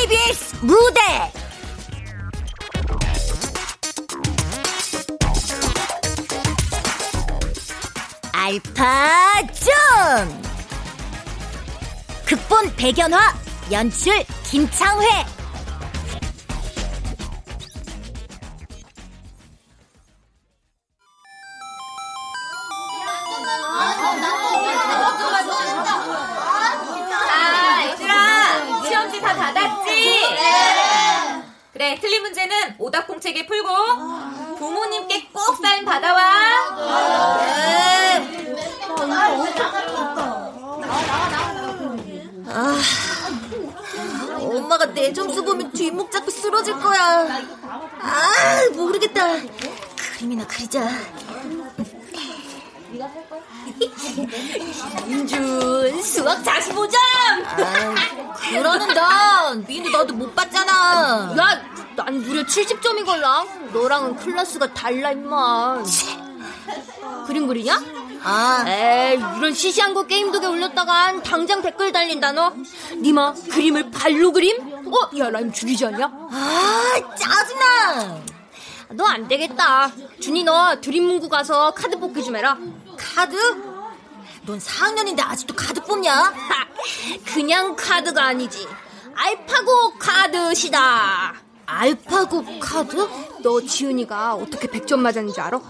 KBS 무대. 알파존. 극본 백연화, 연출 김창회. 그래, 틀린 문제는 오답 공책에 풀고 부모님께 꼭 사인 받아와. 아, 엄마가 내 점수 보면 뒷목 잡고 쓰러질 거야. 아, 모르겠다. 그림이나 그리자. 민준 수학 45점. 아유, 그러는 넌 민우 너도 못 봤잖아. 야, 난 무려 70점이걸랑. 너랑은 클래스가 달라 임마. 그림 그리냐? 아, 에이, 이런 시시한 거 게임독에 올렸다간 당장 댓글 달린다 너. 니마 그림을 발로 그림? 어? 야, 라임 죽이지 않냐? 아, 짜증나. 너 안 되겠다. 준이, 너 드림문구 가서 카드 뽑기 좀 해라. 카드? 넌 4학년인데 아직도 카드 뽑냐? 그냥 카드가 아니지. 알파고 카드시다. 알파고 카드? 너 지은이가 어떻게 100점 맞았는지 알아?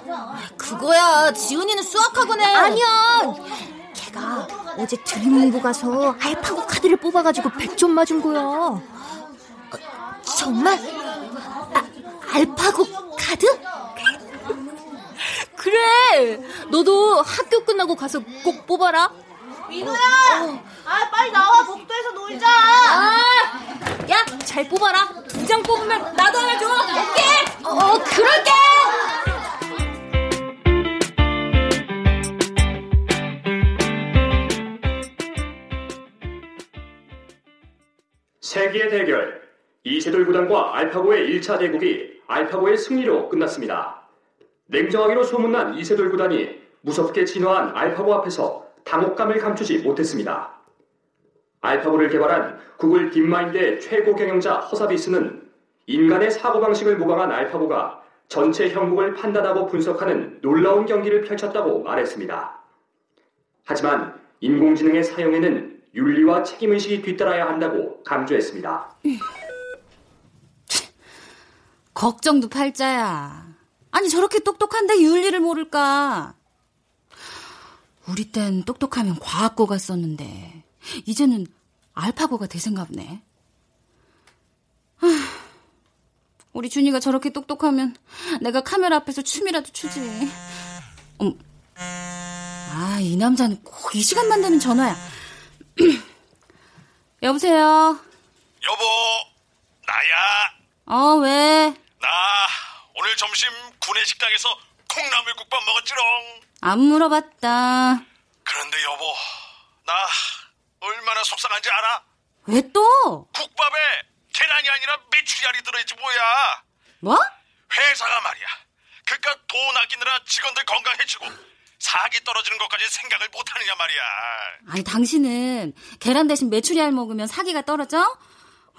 그거야. 지은이는 수학학원에. 아니야. 걔가 어제 드림문구 가서 알파고 카드를 뽑아가지고 100점 맞은 거야. 어, 정말? 알파고 카드? 그래, 너도 학교 끝나고 가서 꼭 뽑아라. 민우야, 아, 빨리 나와. 복도에서 놀자. 아, 야, 잘 뽑아라. 2장 뽑으면 나도 하나 줘. 오케이? 어, 그럴게. 세계 대결. 이세돌 구단과 알파고의 1차 대국이 알파고의 승리로 끝났습니다. 냉정하기로 소문난 이세돌 구단이 무섭게 진화한 알파고 앞에서 당혹감을 감추지 못했습니다. 알파고를 개발한 구글 딥마인드의 최고 경영자 허사비스는 인간의 사고방식을 모방한 알파고가 전체 형국을 판단하고 분석하는 놀라운 경기를 펼쳤다고 말했습니다. 하지만 인공지능의 사용에는 윤리와 책임의식이 뒤따라야 한다고 강조했습니다. 걱정도 팔자야. 아니, 저렇게 똑똑한데 윤리를 모를까? 우리 땐 똑똑하면 과학고가 썼는데 이제는 알파고가 대세인가 보네. 우리 준이가 저렇게 똑똑하면 내가 카메라 앞에서 춤이라도 추지. 아, 이 남자는 꼭 이 시간만 되면 전화야. 여보세요? 여보, 나야. 어, 왜? 나 오늘 점심 구내식당에서 콩나물국밥 먹었지롱. 안 물어봤다. 그런데 여보, 나 얼마나 속상한지 알아? 왜 또? 국밥에 계란이 아니라 메추리알이 들어있지 뭐야. 뭐? 회사가 말이야, 그깟 돈 아끼느라 직원들 건강 해치고 사기 떨어지는 것까지 생각을 못하느냐 말이야. 아니, 당신은 계란 대신 메추리알 먹으면 사기가 떨어져?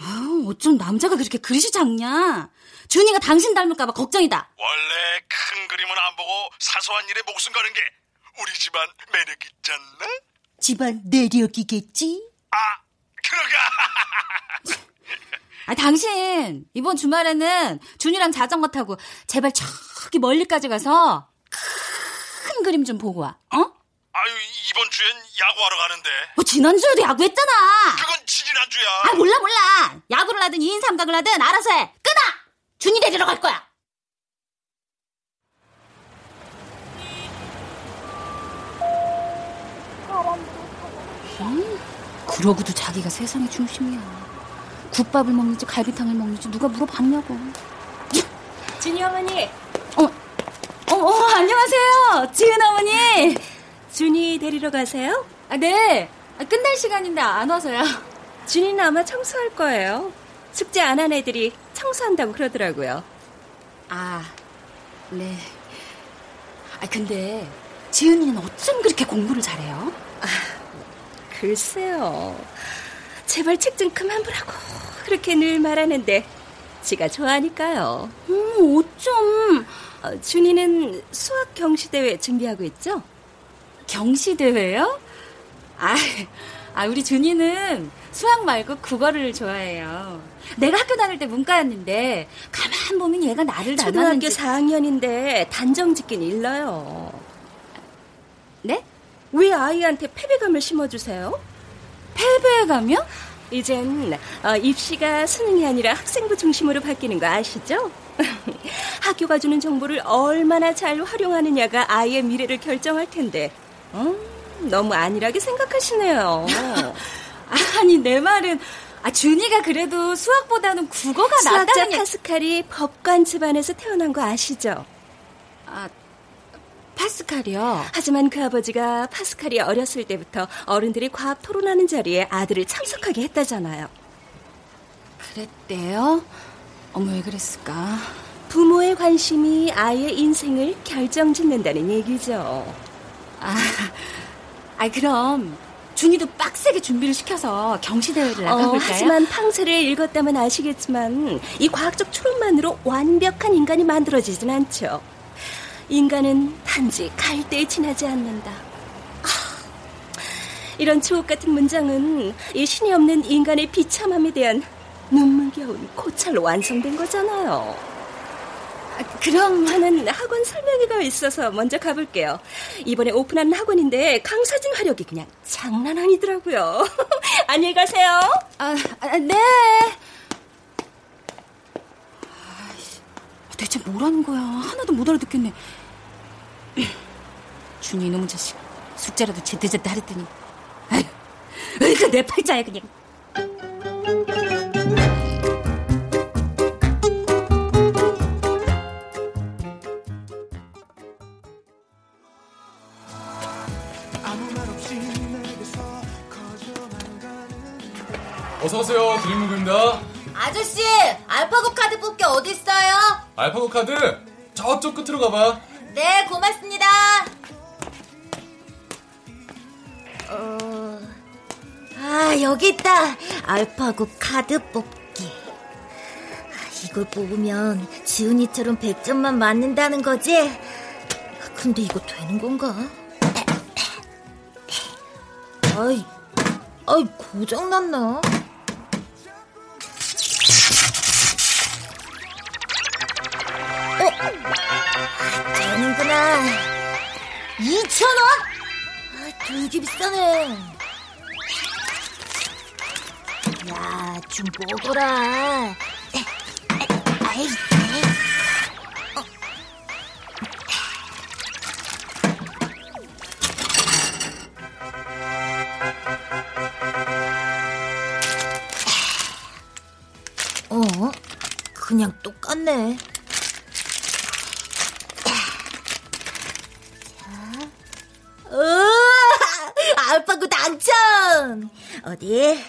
아우, 어쩜 남자가 그렇게 그릇이 작냐? 준이가 당신 닮을까봐 걱정이다. 원래 큰 그림은 안 보고 사소한 일에 목숨 거는 게 우리 집안 매력 있지 않나? 집안 내력이겠지? 아, 그러가. 아, 당신 이번 주말에는 준이랑 자전거 타고 제발 저기 멀리까지 가서 큰 그림 좀 보고 와. 어? 아유, 이번 주엔 야구하러 가는데. 지난주에도 야구했잖아. 그건 지난주야. 아, 몰라. 야구를 하든 2인 삼각을 하든 알아서 해. 끊어. 준이 데리러 갈 거야. 그러고도 자기가 세상의 중심이야. 국밥을 먹는지 갈비탕을 먹는지 누가 물어봤냐고. 준이 어머니. 안녕하세요. 지은 어머니. 준이 데리러 가세요? 아, 네. 끝날 시간인데 안 와서요. 준이는 아마 청소할 거예요. 숙제 안 한 애들이 청소한다고 그러더라고요. 아, 네. 아, 근데 지은이는 어쩜 그렇게 공부를 잘해요? 아, 글쎄요. 제발 책 좀 그만 보라고 그렇게 늘 말하는데 지가 좋아하니까요. 어쩜. 준이는 수학 경시대회 준비하고 있죠? 경시대회요? 아, 우리 준이는 수학 말고 국어를 좋아해요. 내가 학교 다닐 때 문과였는데 가만 보면 얘가 나를 닮았는지. 초등학교 4학년인데 단정짓긴 일러요. 네? 왜 아이한테 패배감을 심어주세요? 패배감이요? 이젠 입시가 수능이 아니라 학생부 중심으로 바뀌는 거 아시죠? 학교가 주는 정보를 얼마나 잘 활용하느냐가 아이의 미래를 결정할 텐데 너무 안일하게 생각하시네요. 아니, 내 말은 준이가 그래도 수학보다는 국어가 낫다는. 수학자 파스칼이 법관 집안에서 태어난 거 아시죠? 아, 파스칼이요? 하지만 그 아버지가 파스칼이 어렸을 때부터 어른들이 과학 토론하는 자리에 아들을 참석하게 했다잖아요. 그랬대요? 어머, 왜 그랬을까? 부모의 관심이 아이의 인생을 결정짓는다는 얘기죠. 그럼 준이도 빡세게 준비를 시켜서 경시대회를 나가볼까요? 하지만 팡세를 읽었다면 아시겠지만 이 과학적 추론만으로 완벽한 인간이 만들어지진 않죠. 인간은 단지 갈대에 지나지 않는다. 이런 추억 같은 문장은 이 신이 없는 인간의 비참함에 대한 눈물겨운 고찰로 완성된 거잖아요. 그럼 저는 학원 설명회가 있어서 먼저 가볼게요. 이번에 오픈하는 학원인데 강사진 화력이 그냥 장난 아니더라고요. 안녕히 가세요. 네. 대체 뭐라는 거야. 하나도 못 알아듣겠네. 준이 이놈의 자식. 숙제라도 제때제때 하랬더니. 으이그 내 팔자야 그냥. 어서오세요. 드림무구입니다. 아저씨, 알파고 카드 뽑기 어디 있어요? 알파고 카드? 저쪽 끝으로 가봐. 네, 고맙습니다. 여기 있다. 알파고 카드 뽑기. 이걸 뽑으면 지훈이처럼 100점만 맞는다는 거지? 근데 이거 되는 건가? 아이, 고장났나? 되는구나. 2,000원? 되게 비싸네. 야, 좀 먹어라. 그냥 똑같네. 알파고 당첨! 어디?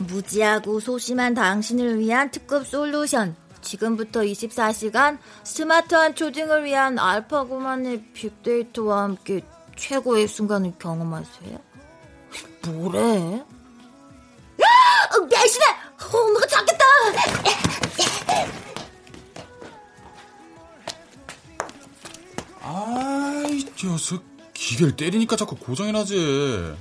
무지하고 소심한 당신을 위한 특급 솔루션. 지금부터 24시간 스마트한 초딩을 위한 알파고만의 빅데이터와 함께 최고의 순간을 경험하세요. 뭐래? 배신해! 엄마가 잡겠다! 아이, 녀석. 기계를 때리니까 자꾸 고장이 나지.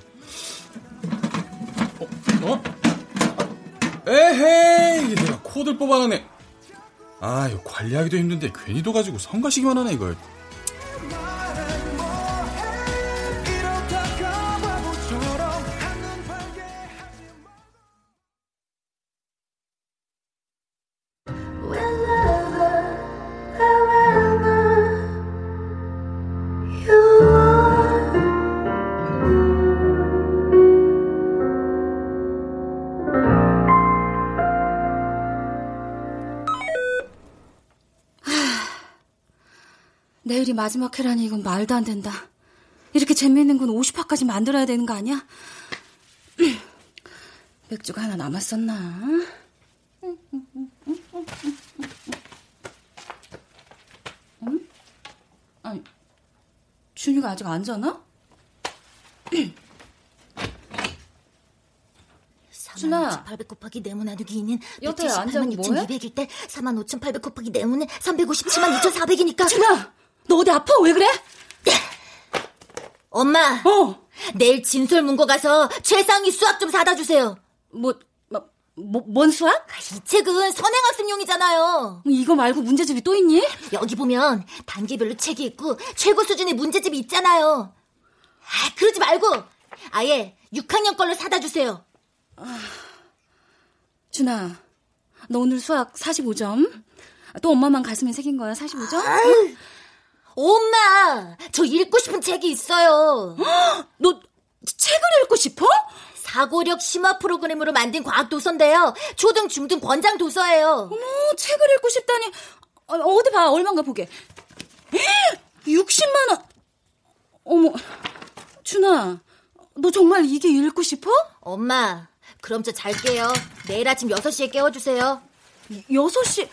에헤이, 내가 코드를 뽑아놨네. 이거 관리하기도 힘든데 괜히 둬가지고 성가시기만 하네 이거. 내일이 마지막 회라니 이건 말도 안 된다. 이렇게 재미있는 건 50화까지 만들어야 되는 거 아니야? 맥주가 하나 남았었나? 응? 아니, 준이가 아직 안 자나? 준아, 4만 5,800 곱하기 네모 나누기 2는 178만 6,200일 때 4만 5,800 곱하기 네모는 357만 2,400이니까 준아, 너 어디 아파? 왜 그래? 엄마, 내일 진솔문고 가서 최상위 수학 좀 사다 주세요. 뭔 수학? 이 책은 선행학습용이잖아요. 이거 말고 문제집이 또 있니? 여기 보면 단계별로 책이 있고 최고 수준의 문제집이 있잖아요. 아, 그러지 말고 아예 6학년 걸로 사다 주세요. 아, 준아, 너 오늘 수학 45점. 또 엄마만 가슴에 새긴 거야, 45점? 응? 엄마, 저 읽고 싶은 책이 있어요. 너 책을 읽고 싶어? 사고력 심화 프로그램으로 만든 과학 도서인데요. 초등, 중등, 권장 도서예요. 어머, 책을 읽고 싶다니. 어디 봐, 얼마인가 보게. 60만 원. 어머, 준아, 너 정말 이게 읽고 싶어? 엄마, 그럼 저 잘게요. 내일 아침 6시에 깨워주세요. 6시?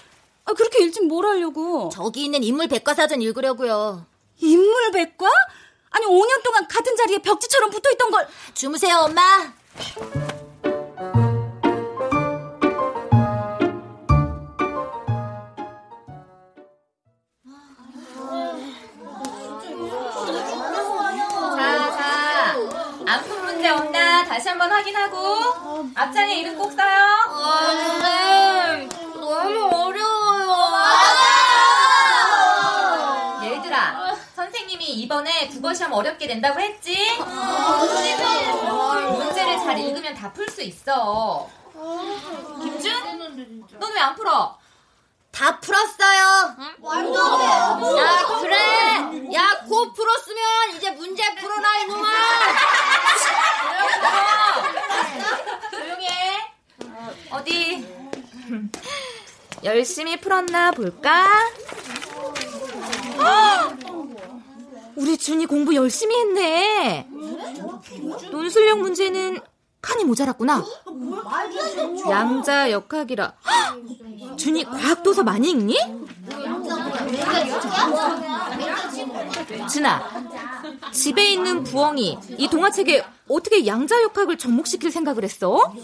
아, 그렇게 일찍 뭘 하려고? 저기 있는 인물백과사전 읽으려고요. 인물백과? 아니, 5년 동안 같은 자리에 벽지처럼 붙어있던 걸. 주무세요, 엄마. 없나 다시 한번 확인하고 앞장에 이름 꼭 써요. 선생님, 너무 어려워요. 얘들아, 선생님이 이번에 국어시험 어렵게 낸다고 했지? 문제를 잘 읽으면 다 풀 수 있어. 김준, 넌 왜 안 풀어? 다 풀었어요. 응? 완전. 야, 그래. 야, 곧 풀었으면 이제 문제 풀어라, 이놈아. 조용히 해. 어디 열심히 풀었나 볼까? 우리 준이 공부 열심히 했네. 논술력 문제는 칸이 모자랐구나. 양자 역학이라. 준이 과학도서 많이 읽니? 준아, 집에 있는 부엉이 이 동화책에 어떻게 양자 역학을 접목시킬 생각을 했어?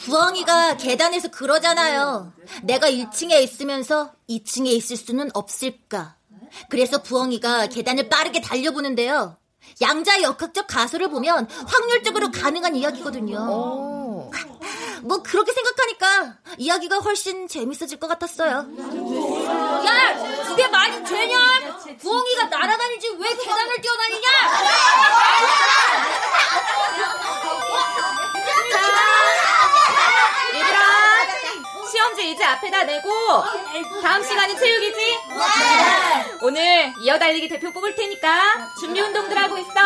부엉이가 계단에서 그러잖아요. 내가 1층에 있으면서 2층에 있을 수는 없을까. 그래서 부엉이가 계단을 빠르게 달려보는데요, 양자 역학적 가설을 보면 확률적으로 가능한 이야기거든요. 뭐 그렇게 생각하니까 이야기가 훨씬 재밌어질 것 같았어요. 야, 그게 말이 되냐? 부엉이가 날아다니지 왜 계단을 뛰어다니냐? 자, 얘들아, 시험지 이제 앞에다 내고 다음 시간이 체육이지? 오늘 이어달리기 대표 뽑을 테니까 준비 운동들 하고 있어.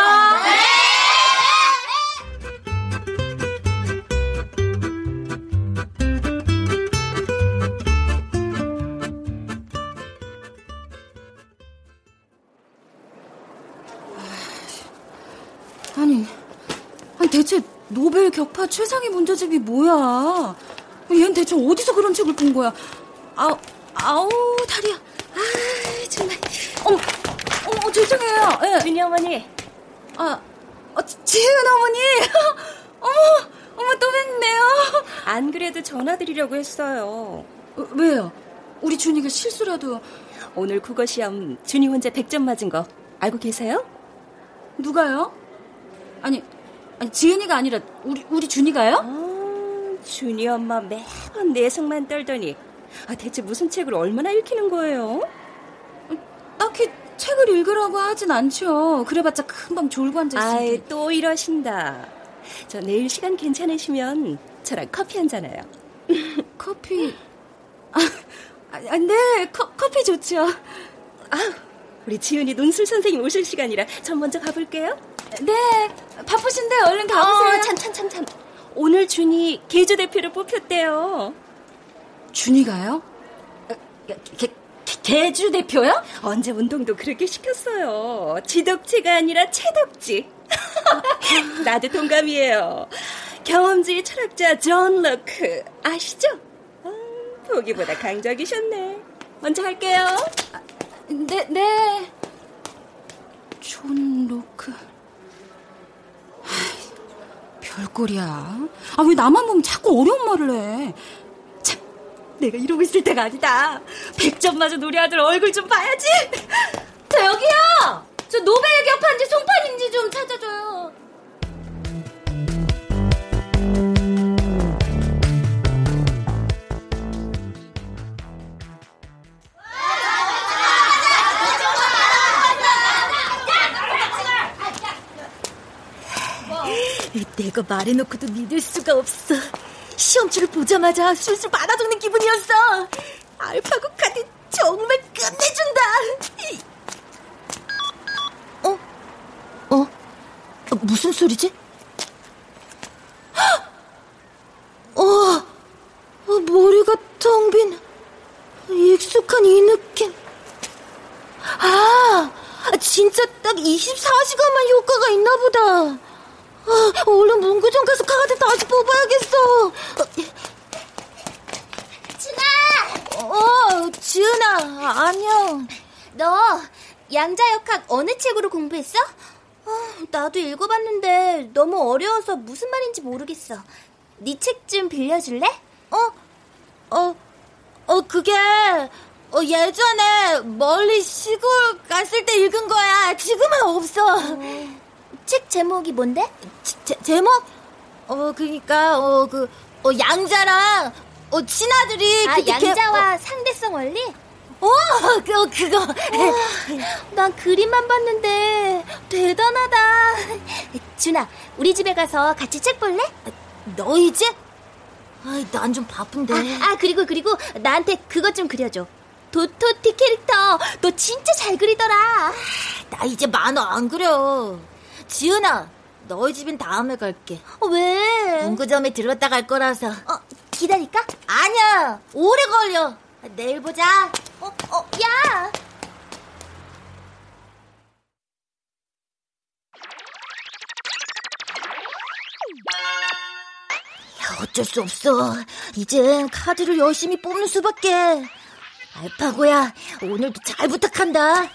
아니, 대체 노벨 격파 최상위 문제집이 뭐야? 얘는 대체 어디서 그런 책을 본 거야? 아우, 다리야. 아, 정말. 어머, 죄송해요. 예. 준이 어머니. 지은 어머니. 어머, 또 뵙네요. 안 그래도 전화드리려고 했어요. 왜요? 우리 준이가 실수라도. 오늘 국어 시험 준이 혼자 100점 맞은 거 알고 계세요? 누가요? 아니, 지은이가 아니라 우리 준이가요? 준이 엄마 매번 내성만 떨더니 대체 무슨 책을 얼마나 읽히는 거예요? 딱히 책을 읽으라고 하진 않죠. 그래봤자 금방 졸고 앉아있으니까. 아이, 또 이러신다. 저 내일 시간 괜찮으시면 저랑 커피 한잔해요. 커피? 네, 커피 좋죠. 우리 지은이 논술 선생님 오실 시간이라 전 먼저 가볼게요. 네, 바쁘신데 얼른 가보세요. 참. 오늘 준이 계주 대표로 뽑혔대요. 준이가요? 개주 대표야? 언제 운동도 그렇게 시켰어요. 지덕지가 아니라 체덕지. 나도 동감이에요. 경험주의 철학자 존 로크 아시죠? 보기보다 강적이셨네. 먼저 할게요. 네. 존 로크. 별꼴이야. 아, 왜 나만 보면 자꾸 어려운 말을 해. 참, 내가 이러고 있을 때가 아니다. 100점 맞은 우리 아들 얼굴 좀 봐야지. 저 여기요. 저 노벨 격판지 송판인지 좀 찾아줘요. 내가 말해놓고도 믿을 수가 없어. 시험지를 보자마자 술술 받아적는 기분이었어. 알파고 카드 정말 끝내준다. 무슨 소리지? 머리가 텅 빈 익숙한 이 느낌. 아, 진짜 딱 24시간만 효과가 있나 보다. 얼른 문구점 가서 카드 다시 뽑아야겠어. 준아! 준아, 안녕. 너 양자역학 어느 책으로 공부했어? 나도 읽어봤는데 너무 어려워서 무슨 말인지 모르겠어. 네 책 좀 빌려줄래? 그게 예전에 멀리 시골 갔을 때 읽은 거야. 지금은 없어. 책 제목이 뭔데? 제목? 양자랑 친아들이 양자와 상대성 원리? 그거. 난 그림만 봤는데 대단하다. 준아, 우리 집에 가서 같이 책 볼래? 너희 집? 난 좀 바쁜데. 그리고 나한테 그것 좀 그려줘. 도토티 캐릭터. 너 진짜 잘 그리더라. 나 이제 만화 안 그려. 지은아, 너희 집엔 다음에 갈게. 왜? 문구점에 들렀다 갈 거라서. 기다릴까? 아니야, 오래 걸려. 내일 보자. 야! 어쩔 수 없어. 이젠 카드를 열심히 뽑는 수밖에. 알파고야, 오늘도 잘 부탁한다.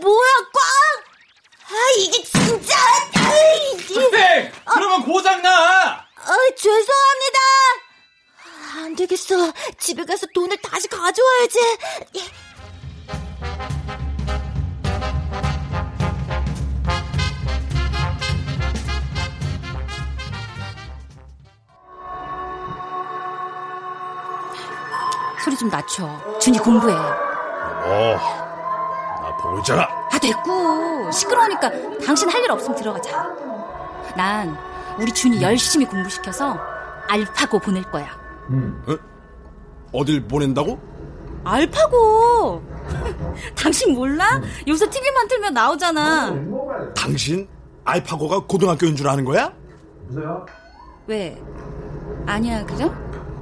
뭐야, 꽝! 이게 진짜! 선배! 그러면 고장나! 죄송합니다! 안 되겠어. 집에 가서 돈을 다시 가져와야지. 소리 좀 낮춰. 준이 공부해. 나 보고 있잖아. 됐고. 시끄러우니까 당신 할 일 없으면 들어가자. 난 우리 준이 열심히 공부시켜서 알파고 보낼 거야. 에? 어딜 보낸다고? 알파고. 당신 몰라? 요새 TV만 틀면 나오잖아. 당신 알파고가 고등학교인 줄 아는 거야? 보세요. 왜? 아니야, 그죠?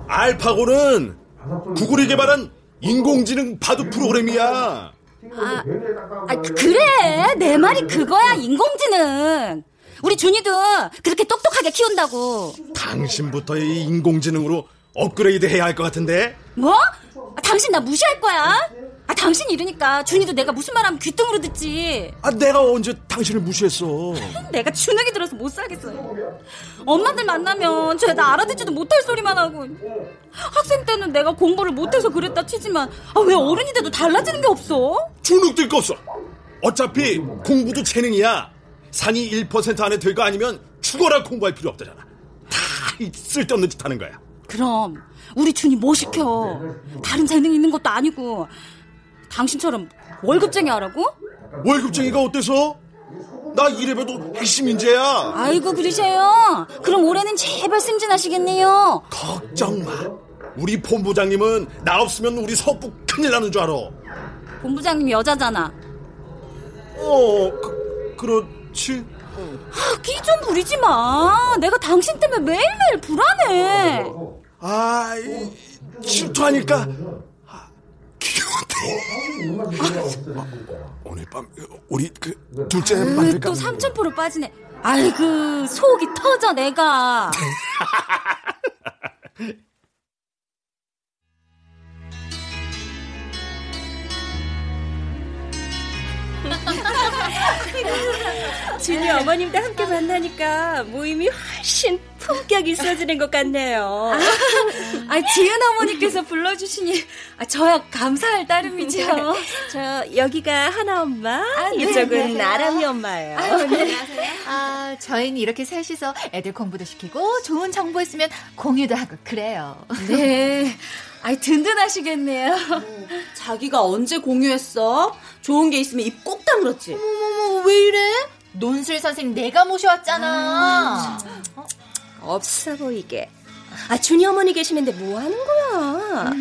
알파고는 구글이 개발한 인공지능 바둑 프로그램이야. 그래, 내 말이 그거야. 인공지능. 우리 준이도 그렇게 똑똑하게 키운다고. 당신부터의 인공지능으로 업그레이드 해야 할 것 같은데. 뭐? 당신 나 무시할 거야? 당신 이러니까 준이도 내가 무슨 말하면 귀뚱으로 듣지. 내가 언제 당신을 무시했어. 내가 주눅이 들어서 못 살겠어. 엄마들 만나면 쟤 나 알아듣지도 못할 소리만 하고. 학생 때는 내가 공부를 못해서 그랬다 치지만 왜 어른이 돼도 달라지는 게 없어? 주눅 들 거 없어. 어차피 공부도 재능이야. 상위 1% 안에 들거 아니면 죽어라 공부할 필요 없다잖아. 다 쓸데없는 짓 하는 거야. 그럼 우리 준이 뭐 시켜? 다른 재능 있는 것도 아니고. 당신처럼 월급쟁이 하라고? 월급쟁이가 어때서? 나 이래봬도 핵심 인재야. 아이고, 그러세요? 그럼 올해는 제발 승진하시겠네요. 걱정 마. 우리 본부장님은 나 없으면 우리 서부 큰일 나는 줄 알아. 본부장님 여자잖아. 그렇지. 끼 좀 부리지 마. 내가 당신 때문에 매일매일 불안해. 질투하니까 귀여운데. 오늘 밤 우리 둘째 만날까? 또 3000% 빠지네. 아이고 속이 터져 내가. 준이 어머님도 함께 만나니까 모임이 훨씬 품격이 있어지는 것 같네요. 지은 어머니께서 불러주시니 저야 감사할 따름이죠. 저 여기가 하나 엄마, 이쪽은 네, 아람이 엄마예요. 저희는 이렇게 셋이서 애들 공부도 시키고 좋은 정보 있으면 공유도 하고 그래요. 네. 든든하시겠네요. 자기가 언제 공유했어? 좋은 게 있으면 입 꼭 다물었지. 어머머머, 왜 이래? 논술 선생님 내가 모셔왔잖아. 없어 보이게. 준이 어머니 계시는데 뭐 하는 거야?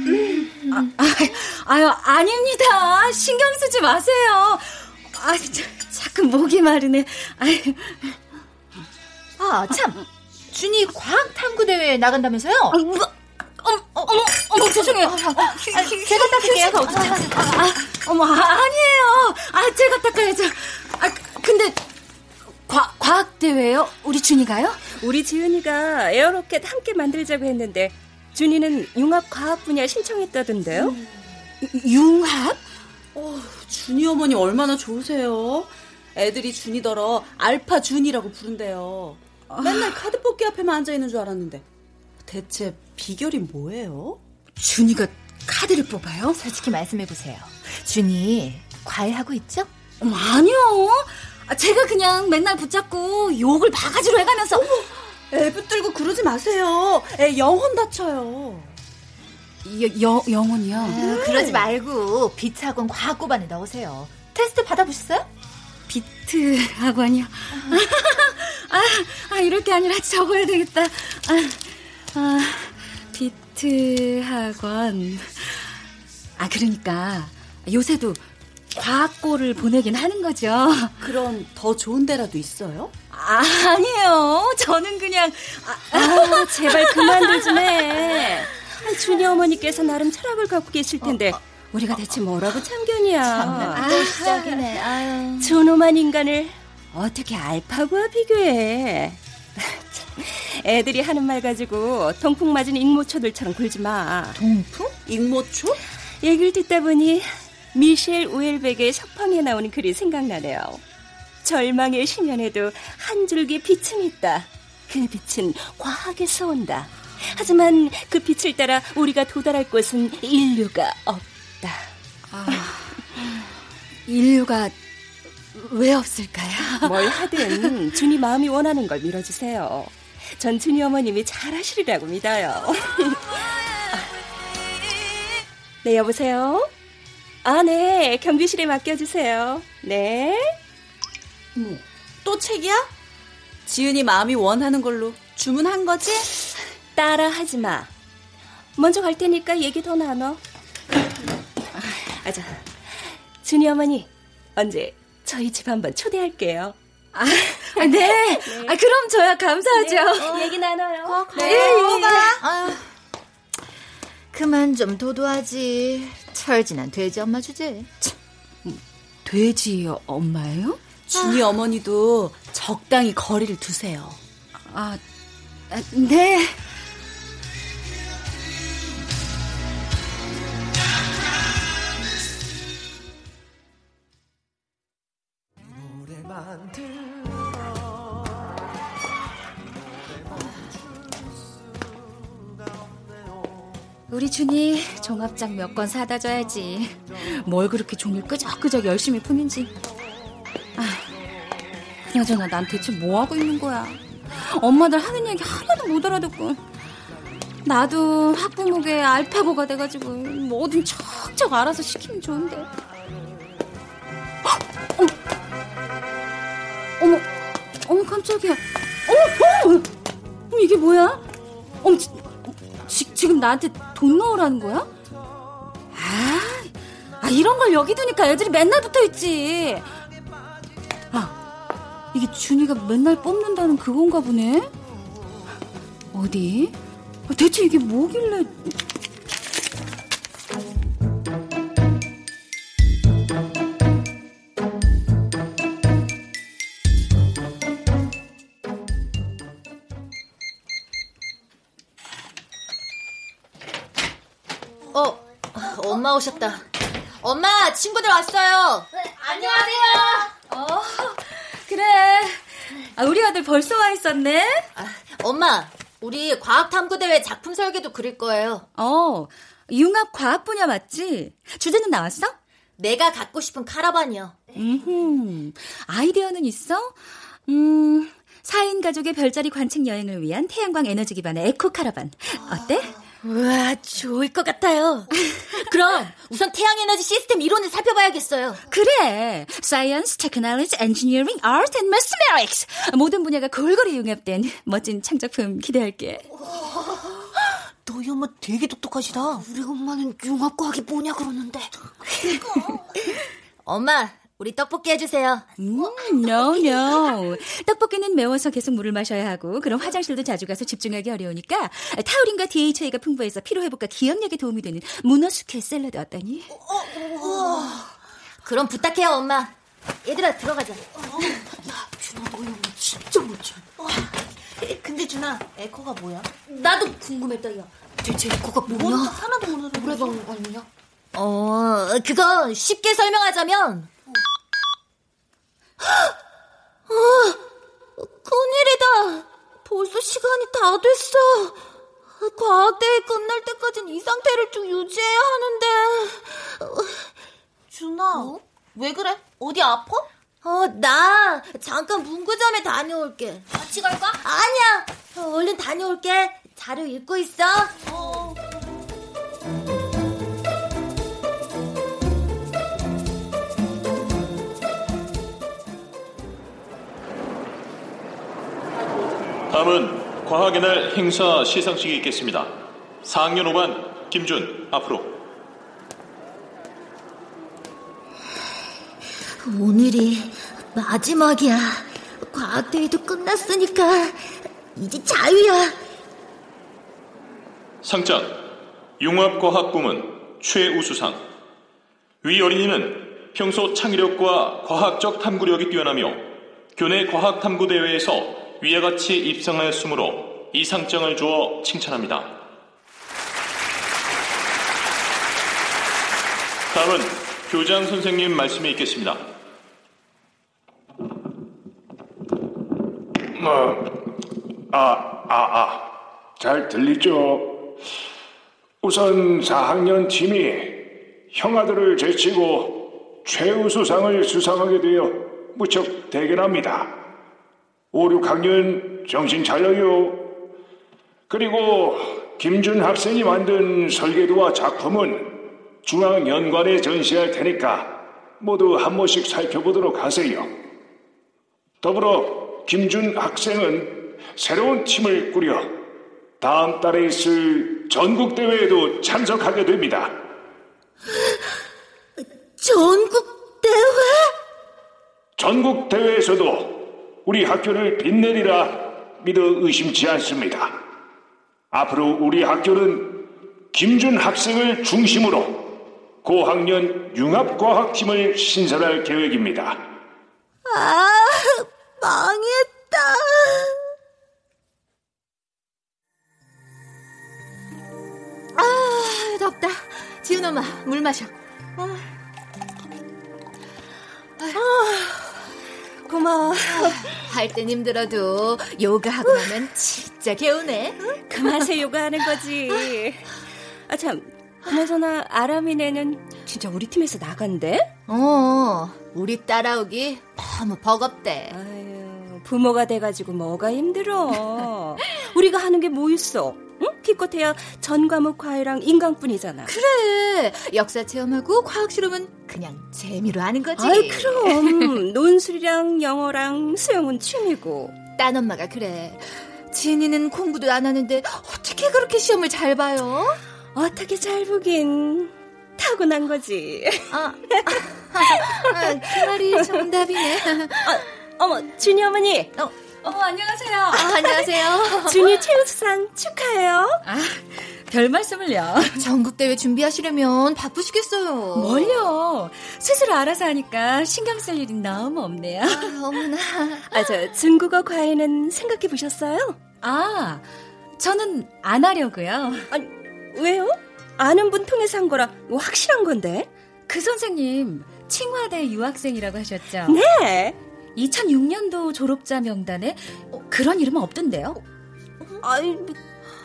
아닙니다. 신경 쓰지 마세요. 자꾸 목이 마르네. 준이 과학탐구대회에 나간다면서요? 어머, 죄송해요. 제가 닦을게요. 아니에요. 제가 닦아야죠. 근데 과학대회요? 우리 준이가요? 우리 지은이가 에어로켓 함께 만들자고 했는데 준이는 융합과학 분야 신청했다던데요. 융합? 준이 어머니 얼마나 좋으세요. 애들이 준이더러 알파 준이라고 부른대요. 맨날 카드 뽑기 앞에만 앉아있는 줄 알았는데 대체 비결이 뭐예요? 준이가 카드를 뽑아요? 솔직히 말씀해보세요. 준이 과외하고 있죠? 아니요. 제가 그냥 맨날 붙잡고 욕을 바가지로 해가면서. 애 붙들고 그러지 마세요. 애 영혼 다쳐요. 영혼이요? 그러지 말고 비트학원 과학고반에 넣으세요. 테스트 받아보셨어요? 비트학원이요? 이럴 게 아니라 적어야 되겠다. 비트학원. 그러니까 요새도 과학고를 보내긴 하는 거죠. 그럼 더 좋은 데라도 있어요? 아니에요. 저는 그냥 제발 그만들 좀 해. 준이 어머니께서 나름 철학을 갖고 계실 텐데 우리가 대체 뭐라고 참견이야. 참나 또 시작이네. 저놈한 인간을 어떻게 알파고와 비교해. 애들이 하는 말 가지고 동풍 맞은 잉모초들처럼 굴지 마. 동풍? 잉모초? 얘기를 듣다 보니 미셸 우엘벡의 서평에 나오는 글이 생각나네요. 절망의 심연에도 한 줄기 빛은 있다. 그 빛은 과학에서 온다. 하지만 그 빛을 따라 우리가 도달할 곳은 인류가 없다. 인류가 왜 없을까요? 뭘 하든 준이 마음이 원하는 걸 밀어주세요. 전 준이 어머님이 잘하시리라고 믿어요. 네, 여보세요? 네, 경비실에 맡겨주세요. 네. 뭐, 또 책이야? 지은이 마음이 원하는 걸로 주문한 거지? 따라하지 마. 먼저 갈 테니까 얘기 더 나눠. 준이 어머니, 언제 저희 집 한번 초대할게요. 네. 네. 그럼 저야 감사하죠. 네. 얘기 나눠요. 네. 그만 좀 도도하지. 철진한 돼지 엄마 주제. 돼지 엄마예요? 준이 어머니도 적당히 거리를 두세요. 네. 우리 준이 종합장 몇 권 사다 줘야지. 뭘 그렇게 종일 끄적끄적 열심히 푸는지. 그나저나 난 대체 뭐하고 있는 거야. 엄마들 하는 얘기 하나도 못 알아듣고. 나도 학부모계 알파고가 돼가지고 뭐든 척척 알아서 시키면 좋은데. 어머 깜짝이야. 이게 뭐야? 지금 나한테 돈 넣으라는 거야? 아, 이런 걸 여기 두니까 애들이 맨날 붙어있지. 아, 이게 준이가 맨날 뽑는다는 그건가 보네. 어디? 대체 이게 뭐길래... 엄마 오셨다. 엄마, 친구들 왔어요. 안녕하세요. 그래. 우리 아들 벌써 와 있었네. 엄마, 우리 과학탐구대회 작품 설계도 그릴 거예요. 융합 과학 분야 맞지? 주제는 나왔어? 내가 갖고 싶은 카라반이요. 아이디어는 있어? 4인 가족의 별자리 관측 여행을 위한 태양광 에너지 기반의 에코 카라반. 어때? 와, 좋을 것 같아요. 그럼 우선 태양에너지 시스템 이론을 살펴봐야겠어요. 그래. Science, Technology, Engineering, Art and Mathematics. 모든 분야가 골고루 융합된 멋진 창작품 기대할게. 너희 엄마 되게 똑똑하시다. 우리 엄마는 융합과학이 뭐냐 그러는데. 엄마, 우리 떡볶이 해주세요. No. 떡볶이는 매워서 계속 물을 마셔야 하고, 그럼 화장실도 자주 가서 집중하기 어려우니까 타우린과 DHA가 풍부해서 피로회복과 기억력에 도움이 되는 문어숙회 샐러드 어떠니? 그럼 부탁해요, 엄마. 얘들아, 들어가자. 야, 준아, 너희 엄마 진짜 멋져. 근데 준아, 에코가 뭐야? 나도 궁금했다, 야. 대체 에코가 뭐냐? 하나도 모르는 노래방 아니냐? 그거 쉽게 설명하자면 큰일이다. 벌써 시간이 다 됐어. 과학대회 끝날 때까지는 이 상태를 쭉 유지해야 하는데. 준아, 왜 그래? 어디 아파? 나 잠깐 문구점에 다녀올게. 같이 갈까? 아니야, 얼른 다녀올게. 자료 읽고 있어. 다음은 과학의 날 행사 시상식이 있겠습니다. 4학년 5반 김준, 앞으로. 오늘이 마지막이야. 과학대회도 끝났으니까 이제 자유야. 상장, 융합과학 부문 최우수상. 위 어린이는 평소 창의력과 과학적 탐구력이 뛰어나며 교내 과학탐구대회에서 위와 같이 입상하였으므로 이 상장을 주어 칭찬합니다. 다음은 교장 선생님 말씀이 있겠습니다. 잘 들리죠? 우선 4학년 팀이 형아들을 제치고 최우수상을 수상하게 되어 무척 대견합니다. 5, 6학년 정신 차려요. 그리고 김준 학생이 만든 설계도와 작품은 중앙연관에 전시할 테니까 모두 한 번씩 살펴보도록 하세요. 더불어 김준 학생은 새로운 팀을 꾸려 다음 달에 있을 전국대회에도 참석하게 됩니다. 전국대회? 전국대회에서도 우리 학교를 빛내리라 믿어 의심치 않습니다. 앞으로 우리 학교는 김준 학생을 중심으로 고학년 융합과학팀을 신설할 계획입니다. 망했다. 덥다. 지은 엄마, 물 마셔. 고마워. 할 땐 힘들어도 요가하고 나면 진짜 개운해. 그 맛에 요가하는 거지. 참, 그나저나 아람이네는 진짜 우리 팀에서 나간대? 우리 따라오기 너무 버겁대. 아유, 부모가 돼가지고 뭐가 힘들어. 우리가 하는 게 뭐 있어? 응? 기껏해야 전 과목 과외랑 인강뿐이잖아. 그래, 역사 체험하고 과학 실험은 그냥 재미로 하는 거지. 아이, 그럼. 논술이랑 영어랑 수영은 취미고. 딴 엄마가 그래. 지은이는 공부도 안 하는데 어떻게 어떻게 그렇게 시험을 잘 봐요? 어떻게 잘 보긴 타고난 거지. 그 말이 정답이네. 어머, 준이 어머니. 안녕하세요. 안녕하세요. 준이 최우수상 축하해요. 별 말씀을요. 전국대회 준비하시려면 바쁘시겠어요. 뭘요? 스스로 알아서 하니까 신경 쓸 일이 너무 없네요. 어머나. 저 중국어 과외는 생각해 보셨어요? 저는 안 하려고요. 아니, 왜요? 아는 분 통해서 한 거라 뭐 확실한 건데. 그 선생님 칭화대 유학생이라고 하셨죠? 네. 2006년도 졸업자 명단에 그런 이름은 없던데요? 아니,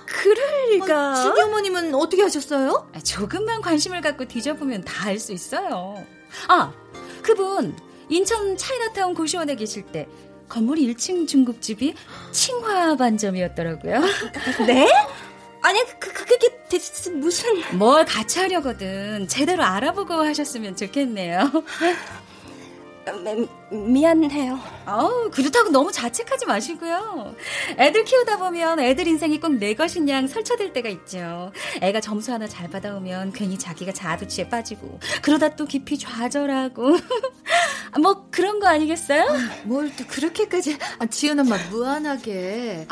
그럴 리가. 준이 어머님은 어떻게 하셨어요? 조금만 관심을 갖고 뒤져보면 다 알 수 있어요. 그분 인천 차이나타운 고시원에 계실 때 건물 1층 중국집이 칭화 반점이었더라고요. 네? 아니, 그게 대체 무슨... 뭘 같이 하려거든 제대로 알아보고 하셨으면 좋겠네요. 미안해요. 그렇다고 너무 자책하지 마시고요. 애들 키우다 보면 애들 인생이 꼭 내 것인 양 설쳐될 때가 있죠. 애가 점수 하나 잘 받아오면 괜히 자기가 자아도취에 빠지고 그러다 또 깊이 좌절하고 뭐 그런 거 아니겠어요? 뭘 또 그렇게까지. 지은 엄마 무한하게.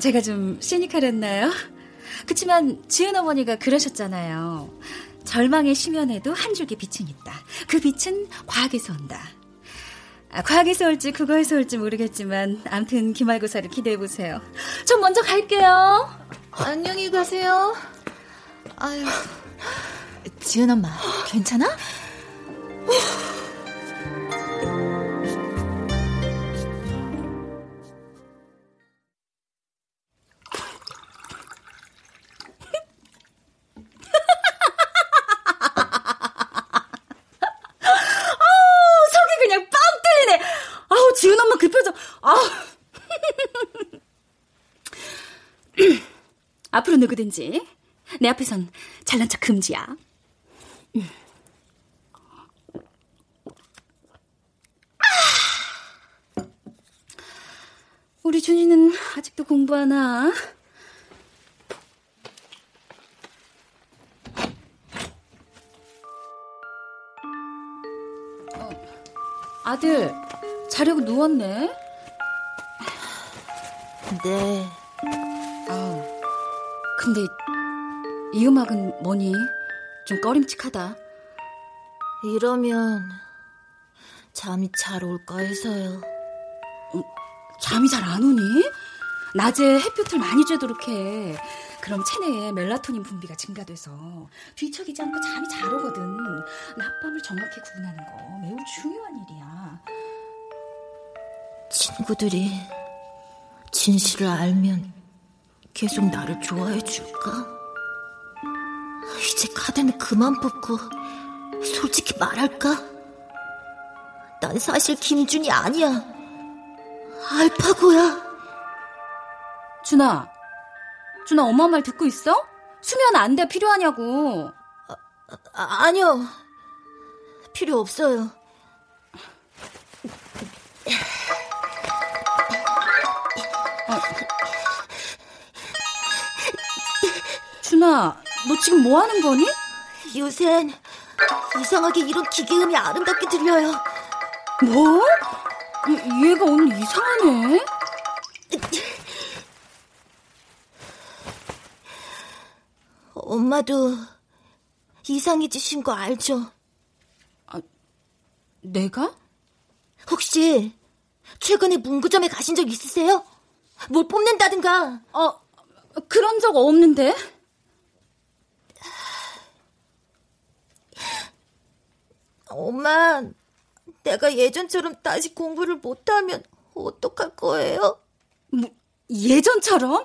제가 좀 시니컬했나요? 그치만 지은 어머니가 그러셨잖아요. 절망의 심연에도 한 줄기 빛은 있다. 그 빛은 과학에서 온다. 과학에서 올지 국어에서 올지 모르겠지만 암튼 기말고사를 기대해보세요. 전 먼저 갈게요. 안녕히 가세요. 아유, 지은 엄마 괜찮아? 앞으로 누구든지 내 앞에선 잘난 척 금지야. 우리 준이는 아직도 공부하나? 아들, 자려고 누웠네? 네. 근데 이 음악은 뭐니? 좀 꺼림칙하다. 이러면 잠이 잘 올까 해서요. 잠이 잘 안 오니? 낮에 햇볕을 많이 쬐도록 해. 그럼 체내에 멜라토닌 분비가 증가돼서 뒤척이지 않고 잠이 잘 오거든. 낮밤을 정확히 구분하는 거 매우 중요한 일이야. 친구들이 진실을 알면 계속 나를 좋아해줄까? 이제 카드는 그만 뽑고 솔직히 말할까? 난 사실 김준이 아니야. 알파고야. 준아, 엄마 말 듣고 있어? 수면 안 돼. 필요하냐고. 아니요. 필요 없어요. 준아, 너 지금 뭐 하는 거니? 요샌 이상하게 이런 기계음이 아름답게 들려요. 뭐? 얘가 오늘 이상하네. 엄마도 이상해지신 거 알죠? 내가? 혹시 최근에 문구점에 가신 적 있으세요? 뭘 뽑는다든가. 그런 적 없는데? 엄마, 내가 예전처럼 다시 공부를 못하면 어떡할 거예요? 뭐, 예전처럼?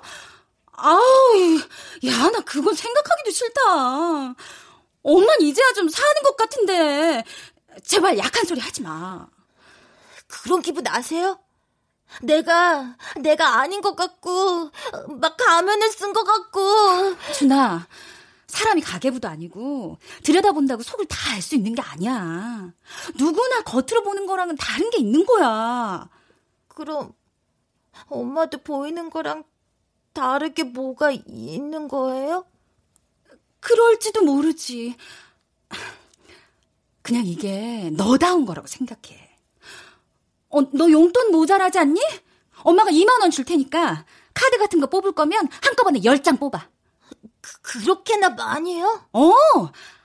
야, 나 그건 생각하기도 싫다. 엄만 이제야 좀 사는 것 같은데. 제발 약한 소리 하지 마. 그런 기분 아세요? 내가 아닌 것 같고 막 가면을 쓴 것 같고. 준아, 사람이 가계부도 아니고 들여다본다고 속을 다 알 수 있는 게 아니야. 누구나 겉으로 보는 거랑은 다른 게 있는 거야. 그럼 엄마도 보이는 거랑 다를 게 뭐가 있는 거예요? 그럴지도 모르지. 그냥 이게 너다운 거라고 생각해. 너 용돈 모자라지 않니? 엄마가 2만 원 줄 테니까 카드 같은 거 뽑을 거면 한꺼번에 10장 뽑아. 그렇게나 많이 해요?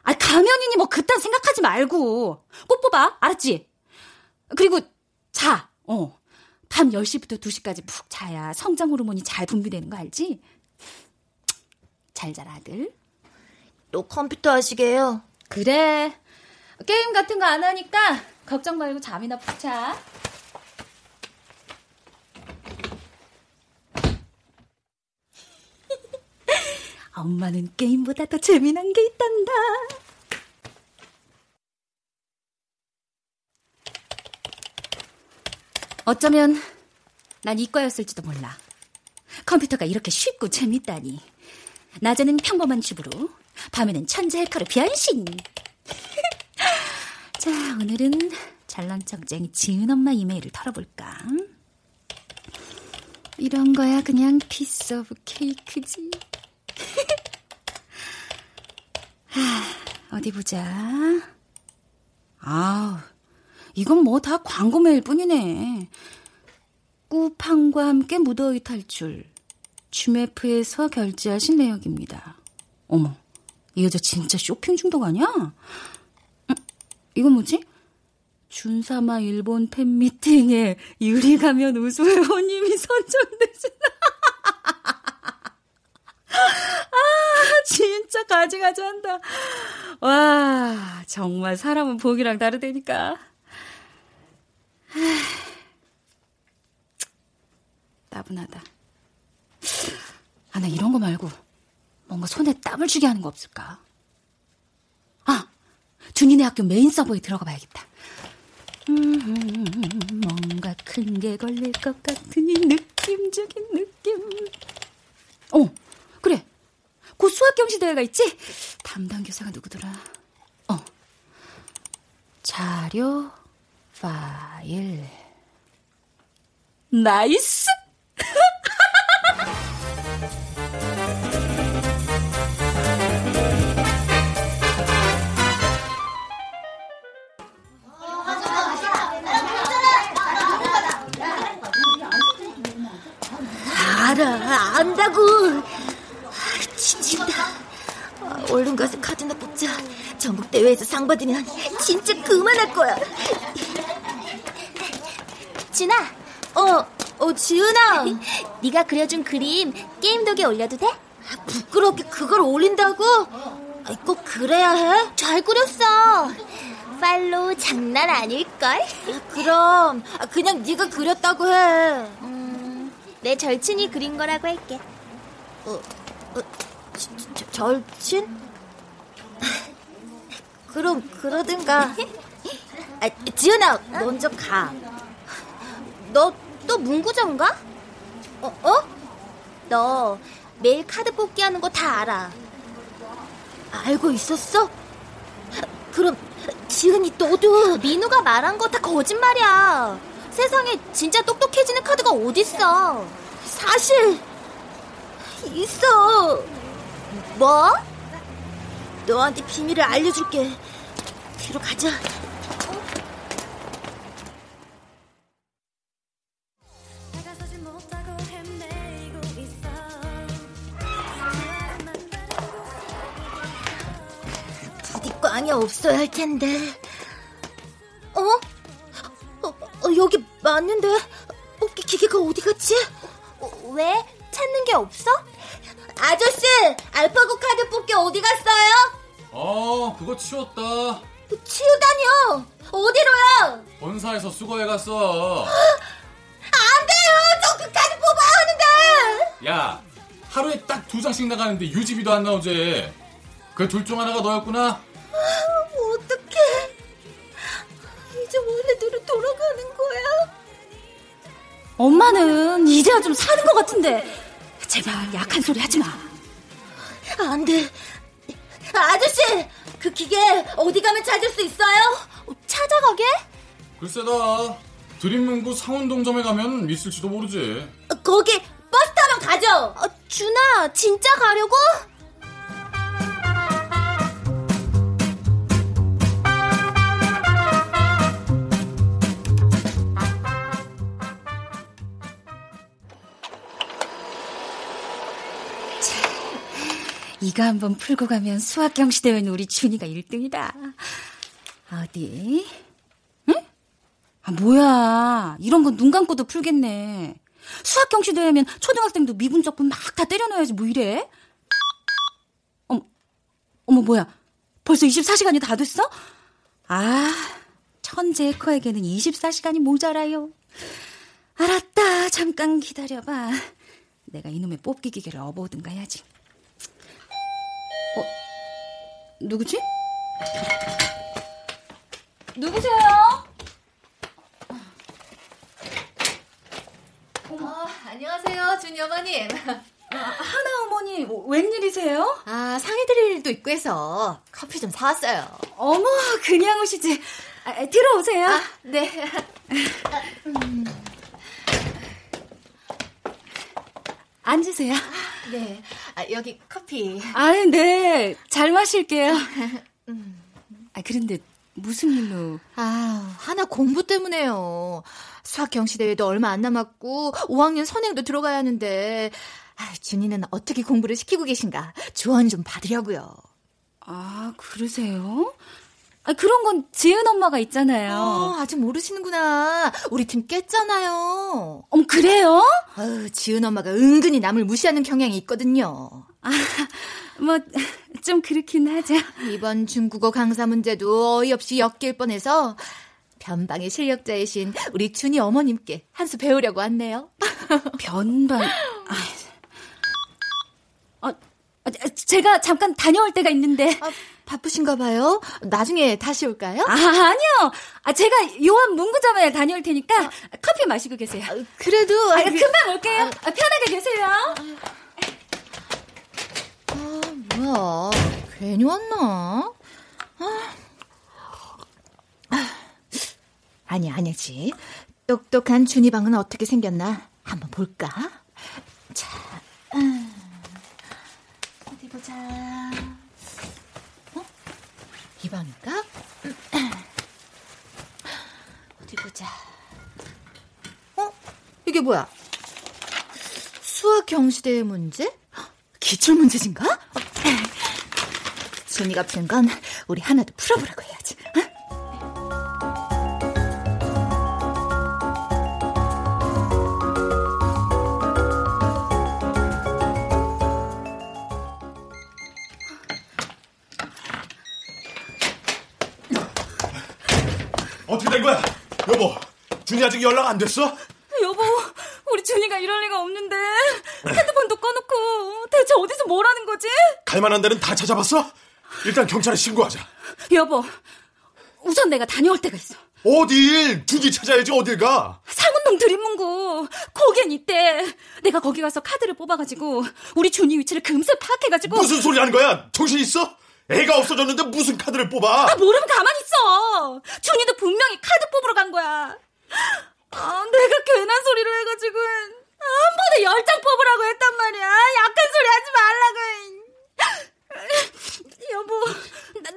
가면이니 뭐 그딴 생각하지 말고 꼭 뽑아, 알았지? 그리고 자, 밤 10시부터 2시까지 푹 자야 성장 호르몬이 잘 분비되는 거 알지? 잘 자라, 아들. 너 컴퓨터 하시게요? 그래, 게임 같은 거 안 하니까 걱정 말고 잠이나 푹 자. 엄마는 게임보다 더 재미난 게 있단다. 어쩌면 난 이과였을지도 몰라. 컴퓨터가 이렇게 쉽고 재밌다니. 낮에는 평범한 집으로, 밤에는 천재 해커로 변신. 자, 오늘은 잘난 척쟁이 지은 엄마 이메일을 털어볼까? 이런 거야 그냥 piece of cake지. 어디 보자. 아우, 이건 뭐 다 광고 메일 뿐이네. 꾸팡과 함께 무더위 탈출. GMF에서 결제하신 내역입니다. 어머, 이 여자 진짜 쇼핑 중독 아니야? 이건 뭐지? 준사마 일본 팬미팅에 유리가면 우수회원님이 선정되시나? 아, 진짜 가지가지 한다. 와, 정말 사람은 보기랑 다르다니까. 따분하다. 아, 나 이런 거 말고 뭔가 손에 땀을 주게 하는 거 없을까? 아, 준이네 학교 메인 서버에 들어가 봐야겠다. 뭔가 큰 게 걸릴 것 같은 이 느낌적인 느낌. 그래, 곧 수학 경시 대회가 있지? 담당 교사가 누구더라? 자료 파일. 나이스! 알아, 안다고. 진진다. 얼른 가서 카드나 뽑자. 전국대회에서 상 받으면 진짜 그만할 거야. 진아. 지은아. 네가 그려준 그림 게임독에 올려도 돼? 부끄럽게 그걸 올린다고? 꼭 그래야 해? 잘 그렸어. 팔로우 장난 아닐걸? 그럼 그냥 네가 그렸다고 해. 내 절친이 그린 거라고 할게. 절친? 그럼 그러든가. 지은아, 먼저 가. 너 또 문구점가? 너 매일 카드 뽑기 하는 거 다 알아. 알고 있었어? 그럼 지은이 너도. 민우가 말한 거 다 거짓말이야. 세상에 진짜 똑똑해지는 카드가 어딨어. 사실 있어. 뭐? 너한테 비밀을 알려줄게. 뒤로 가자. 부딪꽝이 없어야 할 텐데. 여기 맞는데? 뽑기 기계가 어디 갔지? 왜? 찾는 게 없어? 아저씨, 알파고 카드 뽑기 어디 갔어요? 그거 치웠다. 치우다니요? 어디로요? 본사에서 수거해 갔어. 안 돼요! 저 그 카드 뽑아야 하는데! 야, 하루에 딱 2장씩 나가는데 유지비도 안 나오지. 그 둘 중 하나가 너였구나? 어떡해. 이제 원래대로 돌아가는 거야? 엄마는 이제야 좀 사는 것 같은데. 제발 약한 소리 하지 마. 안 돼. 아저씨, 그 기계 어디 가면 찾을 수 있어요? 찾아가게? 글쎄다. 드림문구 상원동점에 가면 있을지도 모르지. 거기 버스 타면 가죠. 준아, 진짜 가려고? 이거 한번 풀고 가면 수학 경시대회는 우리 준이가 1등이다. 어디? 응? 아, 뭐야. 이런 건 눈 감고도 풀겠네. 수학 경시대회면 초등학생도 미분적분 막 다 때려넣어야지 뭐 이래? 어머, 뭐야. 벌써 24시간이 다 됐어? 아, 천재 에코에게는 24시간이 모자라요. 알았다. 잠깐 기다려봐. 내가 이놈의 뽑기 기계를 업어오든가 해야지. 누구지? 누구세요? 안녕하세요, 준이 어머님. 하나 어머니, 웬일이세요? 아, 상해드릴 일도 있고 해서 커피 좀 사왔어요. 어머, 그냥 오시지. 아, 들어오세요. 아, 네. 앉으세요. 네, 여기 커피. 아, 네, 잘 마실게요. 아, 그런데 무슨 일로? 아, 하나 공부 때문에요. 수학 경시대회도 얼마 안 남았고 5학년 선행도 들어가야 하는데, 아, 준이는 어떻게 공부를 시키고 계신가 조언 좀 받으려고요. 아, 그러세요? 아, 그런 건 지은 엄마가 있잖아요. 아직 모르시는구나. 우리 팀 깼잖아요. 그래요? 아유, 지은 엄마가 은근히 남을 무시하는 경향이 있거든요. 아, 뭐 좀 그렇긴 하죠. 이번 중국어 강사 문제도 어이없이 엮일 뻔해서 변방의 실력자이신 우리 준이 어머님께 한 수 배우려고 왔네요. 변방... 제가 잠깐 다녀올 때가 있는데... 바쁘신가 봐요. 나중에 다시 올까요? 아, 아니요. 아, 제가 요한 문구점에 다녀올 테니까 커피 마시고 계세요. 그래도 금방 올게요. 편하게 계세요. 아, 뭐야? 괜히 왔나? 아니지. 똑똑한 준이 방은 어떻게 생겼나 한번 볼까? 자, 어디 보자. 이 방인가? 어디 보자. 이게 뭐야? 수학 경시대회 문제? 기출문제인가? 준이가 푼 건 우리 하나도 풀어보라고 해야지. 여보, 준이 아직 연락 안 됐어? 여보, 우리 준이가 이럴 리가 없는데. 핸드폰도 꺼놓고 대체 어디서 뭘 하는 거지? 갈만한 데는 다 찾아봤어? 일단 경찰에 신고하자. 여보, 우선 내가 다녀올 데가 있어. 어딜? 준이 찾아야지. 어딜 가? 상운동 드림문구. 거긴 있대. 내가 거기 가서 카드를 뽑아가지고 우리 준이 위치를 금세 파악해가지고. 무슨 소리 하는 거야? 정신 있어? 애가 없어졌는데 무슨 카드를 뽑아? 아, 모르면 가만히 있어. 준이도 분명히 카드 뽑으러 간 거야. 아, 내가 괜한 소리를 해가지고 한 번에 10장 뽑으라고 했단 말이야. 약한 소리 하지 말라고. 여보,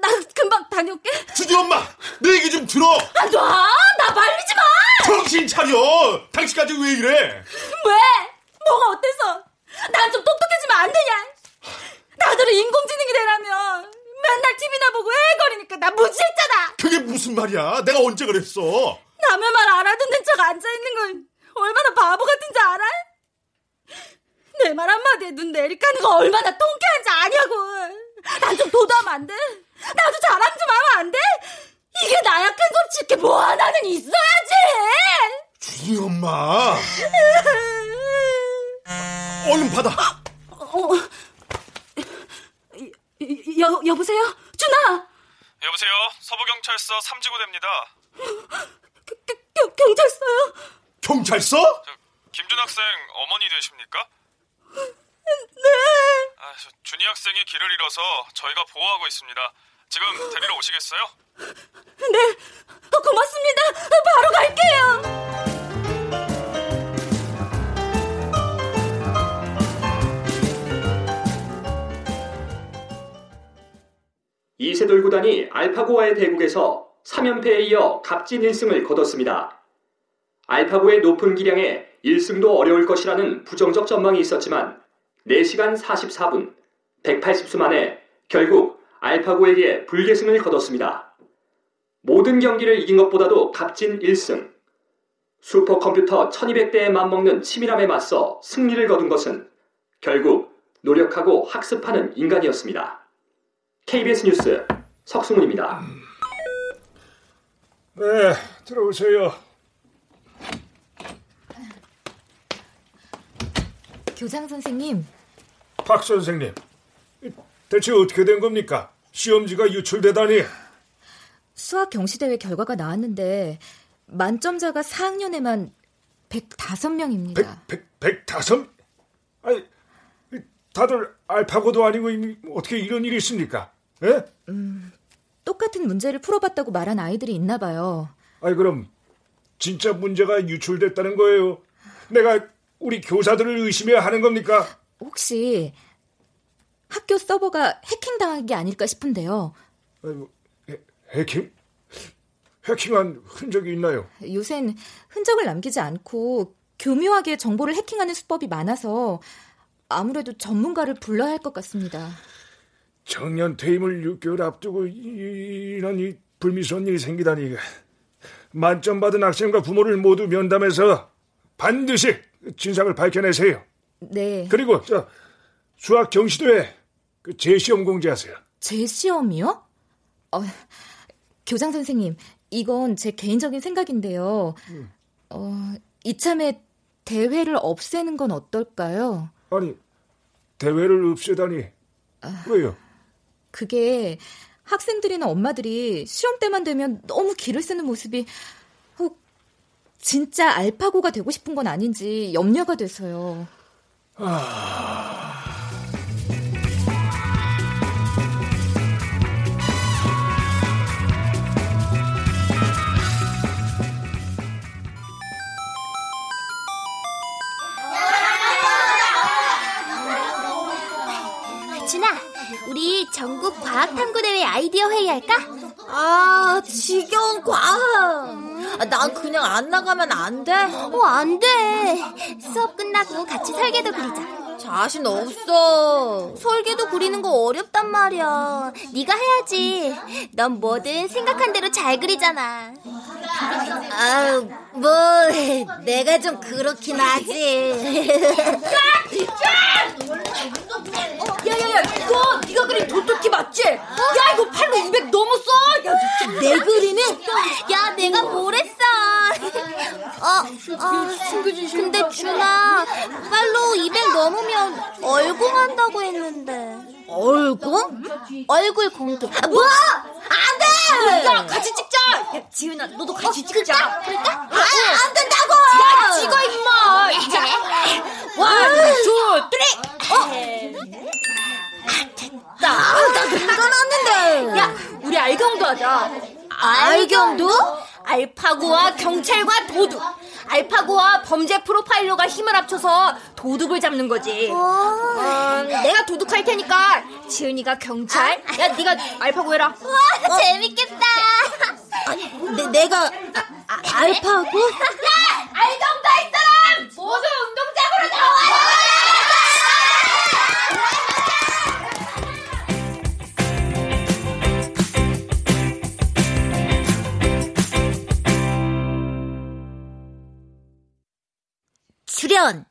나 금방 다녀올게. 준이 엄마, 내 얘기 좀 들어. 아, 놔. 나 말리지 마. 정신 차려. 당신까지 왜 이래? 왜? 뭐가 어때서? 난 좀 똑똑해지면 안 되냐? 다들 인공지능이 되라면 맨날 TV나 보고 애걸이니까 나 무시했잖아. 그게 무슨 말이야? 내가 언제 그랬어? 남의 말 안 알아듣는 척 앉아있는 건 얼마나 바보 같은지 알아? 내 말 한마디에 눈 내리까는 거 얼마나 통쾌한지 아냐고. 난 좀 도도하면 안 돼? 나도 자랑 좀 하면 안 돼? 이게 나약한 섭취 있게 뭐 하나는 있어야지. 주희 엄마. 얼른 받아. 여보세요? 준아! 여보세요? 서부경찰서 삼지구대입니다. 경찰서요? 경찰서? 김준 학생 어머니 되십니까? 네. 아, 준이 학생이 길을 잃어서 저희가 보호하고 있습니다. 지금 데리러 오시겠어요? 네, 고맙습니다. 바로 갈게요. 이세돌 구단이 알파고와의 대국에서 3연패에 이어 값진 1승을 거뒀습니다. 알파고의 높은 기량에 1승도 어려울 것이라는 부정적 전망이 있었지만 4시간 44분, 180수 만에 결국 알파고에게 불계승을 거뒀습니다. 모든 경기를 이긴 것보다도 값진 1승. 슈퍼컴퓨터 1200대에 맞먹는 치밀함에 맞서 승리를 거둔 것은 결국 노력하고 학습하는 인간이었습니다. KBS 뉴스 석승훈입니다. 네, 들어오세요. 교장 선생님. 박 선생님, 대체 어떻게 된 겁니까? 시험지가 유출되다니. 수학 경시대회 결과가 나왔는데 만점자가 4학년에만 105명입니다. 105? 아니, 다들 알파고도 아니고 어떻게 이런 일이 있습니까? 예? 똑같은 문제를 풀어봤다고 말한 아이들이 있나 봐요. 아니, 그럼 진짜 문제가 유출됐다는 거예요? 내가 우리 교사들을 의심해야 하는 겁니까? 혹시 학교 서버가 해킹당한 게 아닐까 싶은데요. 아니, 뭐, 해킹? 해킹한 흔적이 있나요? 요샌 흔적을 남기지 않고 교묘하게 정보를 해킹하는 수법이 많아서 아무래도 전문가를 불러야 할 것 같습니다. 정년 퇴임을 6개월 앞두고 이런 불미스러운 일이 생기다니. 만점 받은 학생과 부모를 모두 면담해서 반드시 진상을 밝혀내세요. 네. 그리고 저 수학 경시도에 재시험 공지하세요. 재시험이요? 교장 선생님, 이건 제 개인적인 생각인데요. 이참에 대회를 없애는 건 어떨까요? 아니, 대회를 없애다니. 왜요? 그게 학생들이나 엄마들이 시험 때만 되면 너무 기를 쓰는 모습이 혹 진짜 알파고가 되고 싶은 건 아닌지 염려가 돼서요. 우리 전국 과학탐구대회 아이디어 회의할까? 아, 지겨운 과학. 난 그냥 안 나가면 안 돼? 안 돼. 수업 끝나고 같이 설계도 그리자. 자신 없어. 설계도 그리는 거 어렵단 말이야. 네가 해야지. 넌 뭐든 생각한 대로 잘 그리잖아. 내가 좀 그렇긴 하지. 야야야, 이거 네가 그린 도토리 맞지? 야, 이거 팔로 200 넘었어. 야, 진짜 내 그림이? 야, 내가 뭘 했어? 근데 준아, 팔로 200 넘으면 얼공 한다고 했는데. 얼공? 얼굴 공개. 뭐? 안 돼! 야, 같이 찍자! 야, 지은아, 너도 같이 찍자. 그럴까? 안 된다고! 야, 찍어, 임마! 자, 1, 2, 3! 됐다. 나 괜찮았는데. 야, 우리 알경도 하자. 알경도? 알파고와 경찰과 도둑. 알파고와 범죄 프로파일러가 힘을 합쳐서 도둑을 잡는 거지. 내가 도둑할 테니까 지은이가 경찰. 야, 네가 알파고 해라. 와, 재밌겠다. 내가 알파고? 야, 알경도 할 사람 모두 운동장으로 나와라. 출연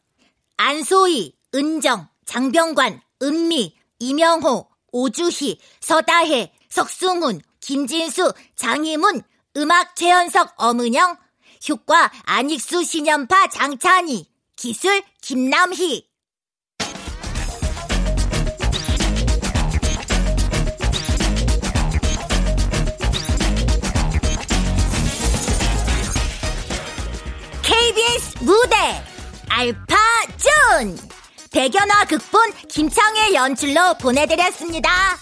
안소희, 은정, 장병관, 은미, 이명호, 오주희, 서다혜, 석승훈, 김진수, 장희문, 음악 최현석, 엄은영, 효과 안익수, 신연파, 장찬희, 기술 김남희. KBS 무대 알파준! 백연화 극본 김창의 연출로 보내드렸습니다.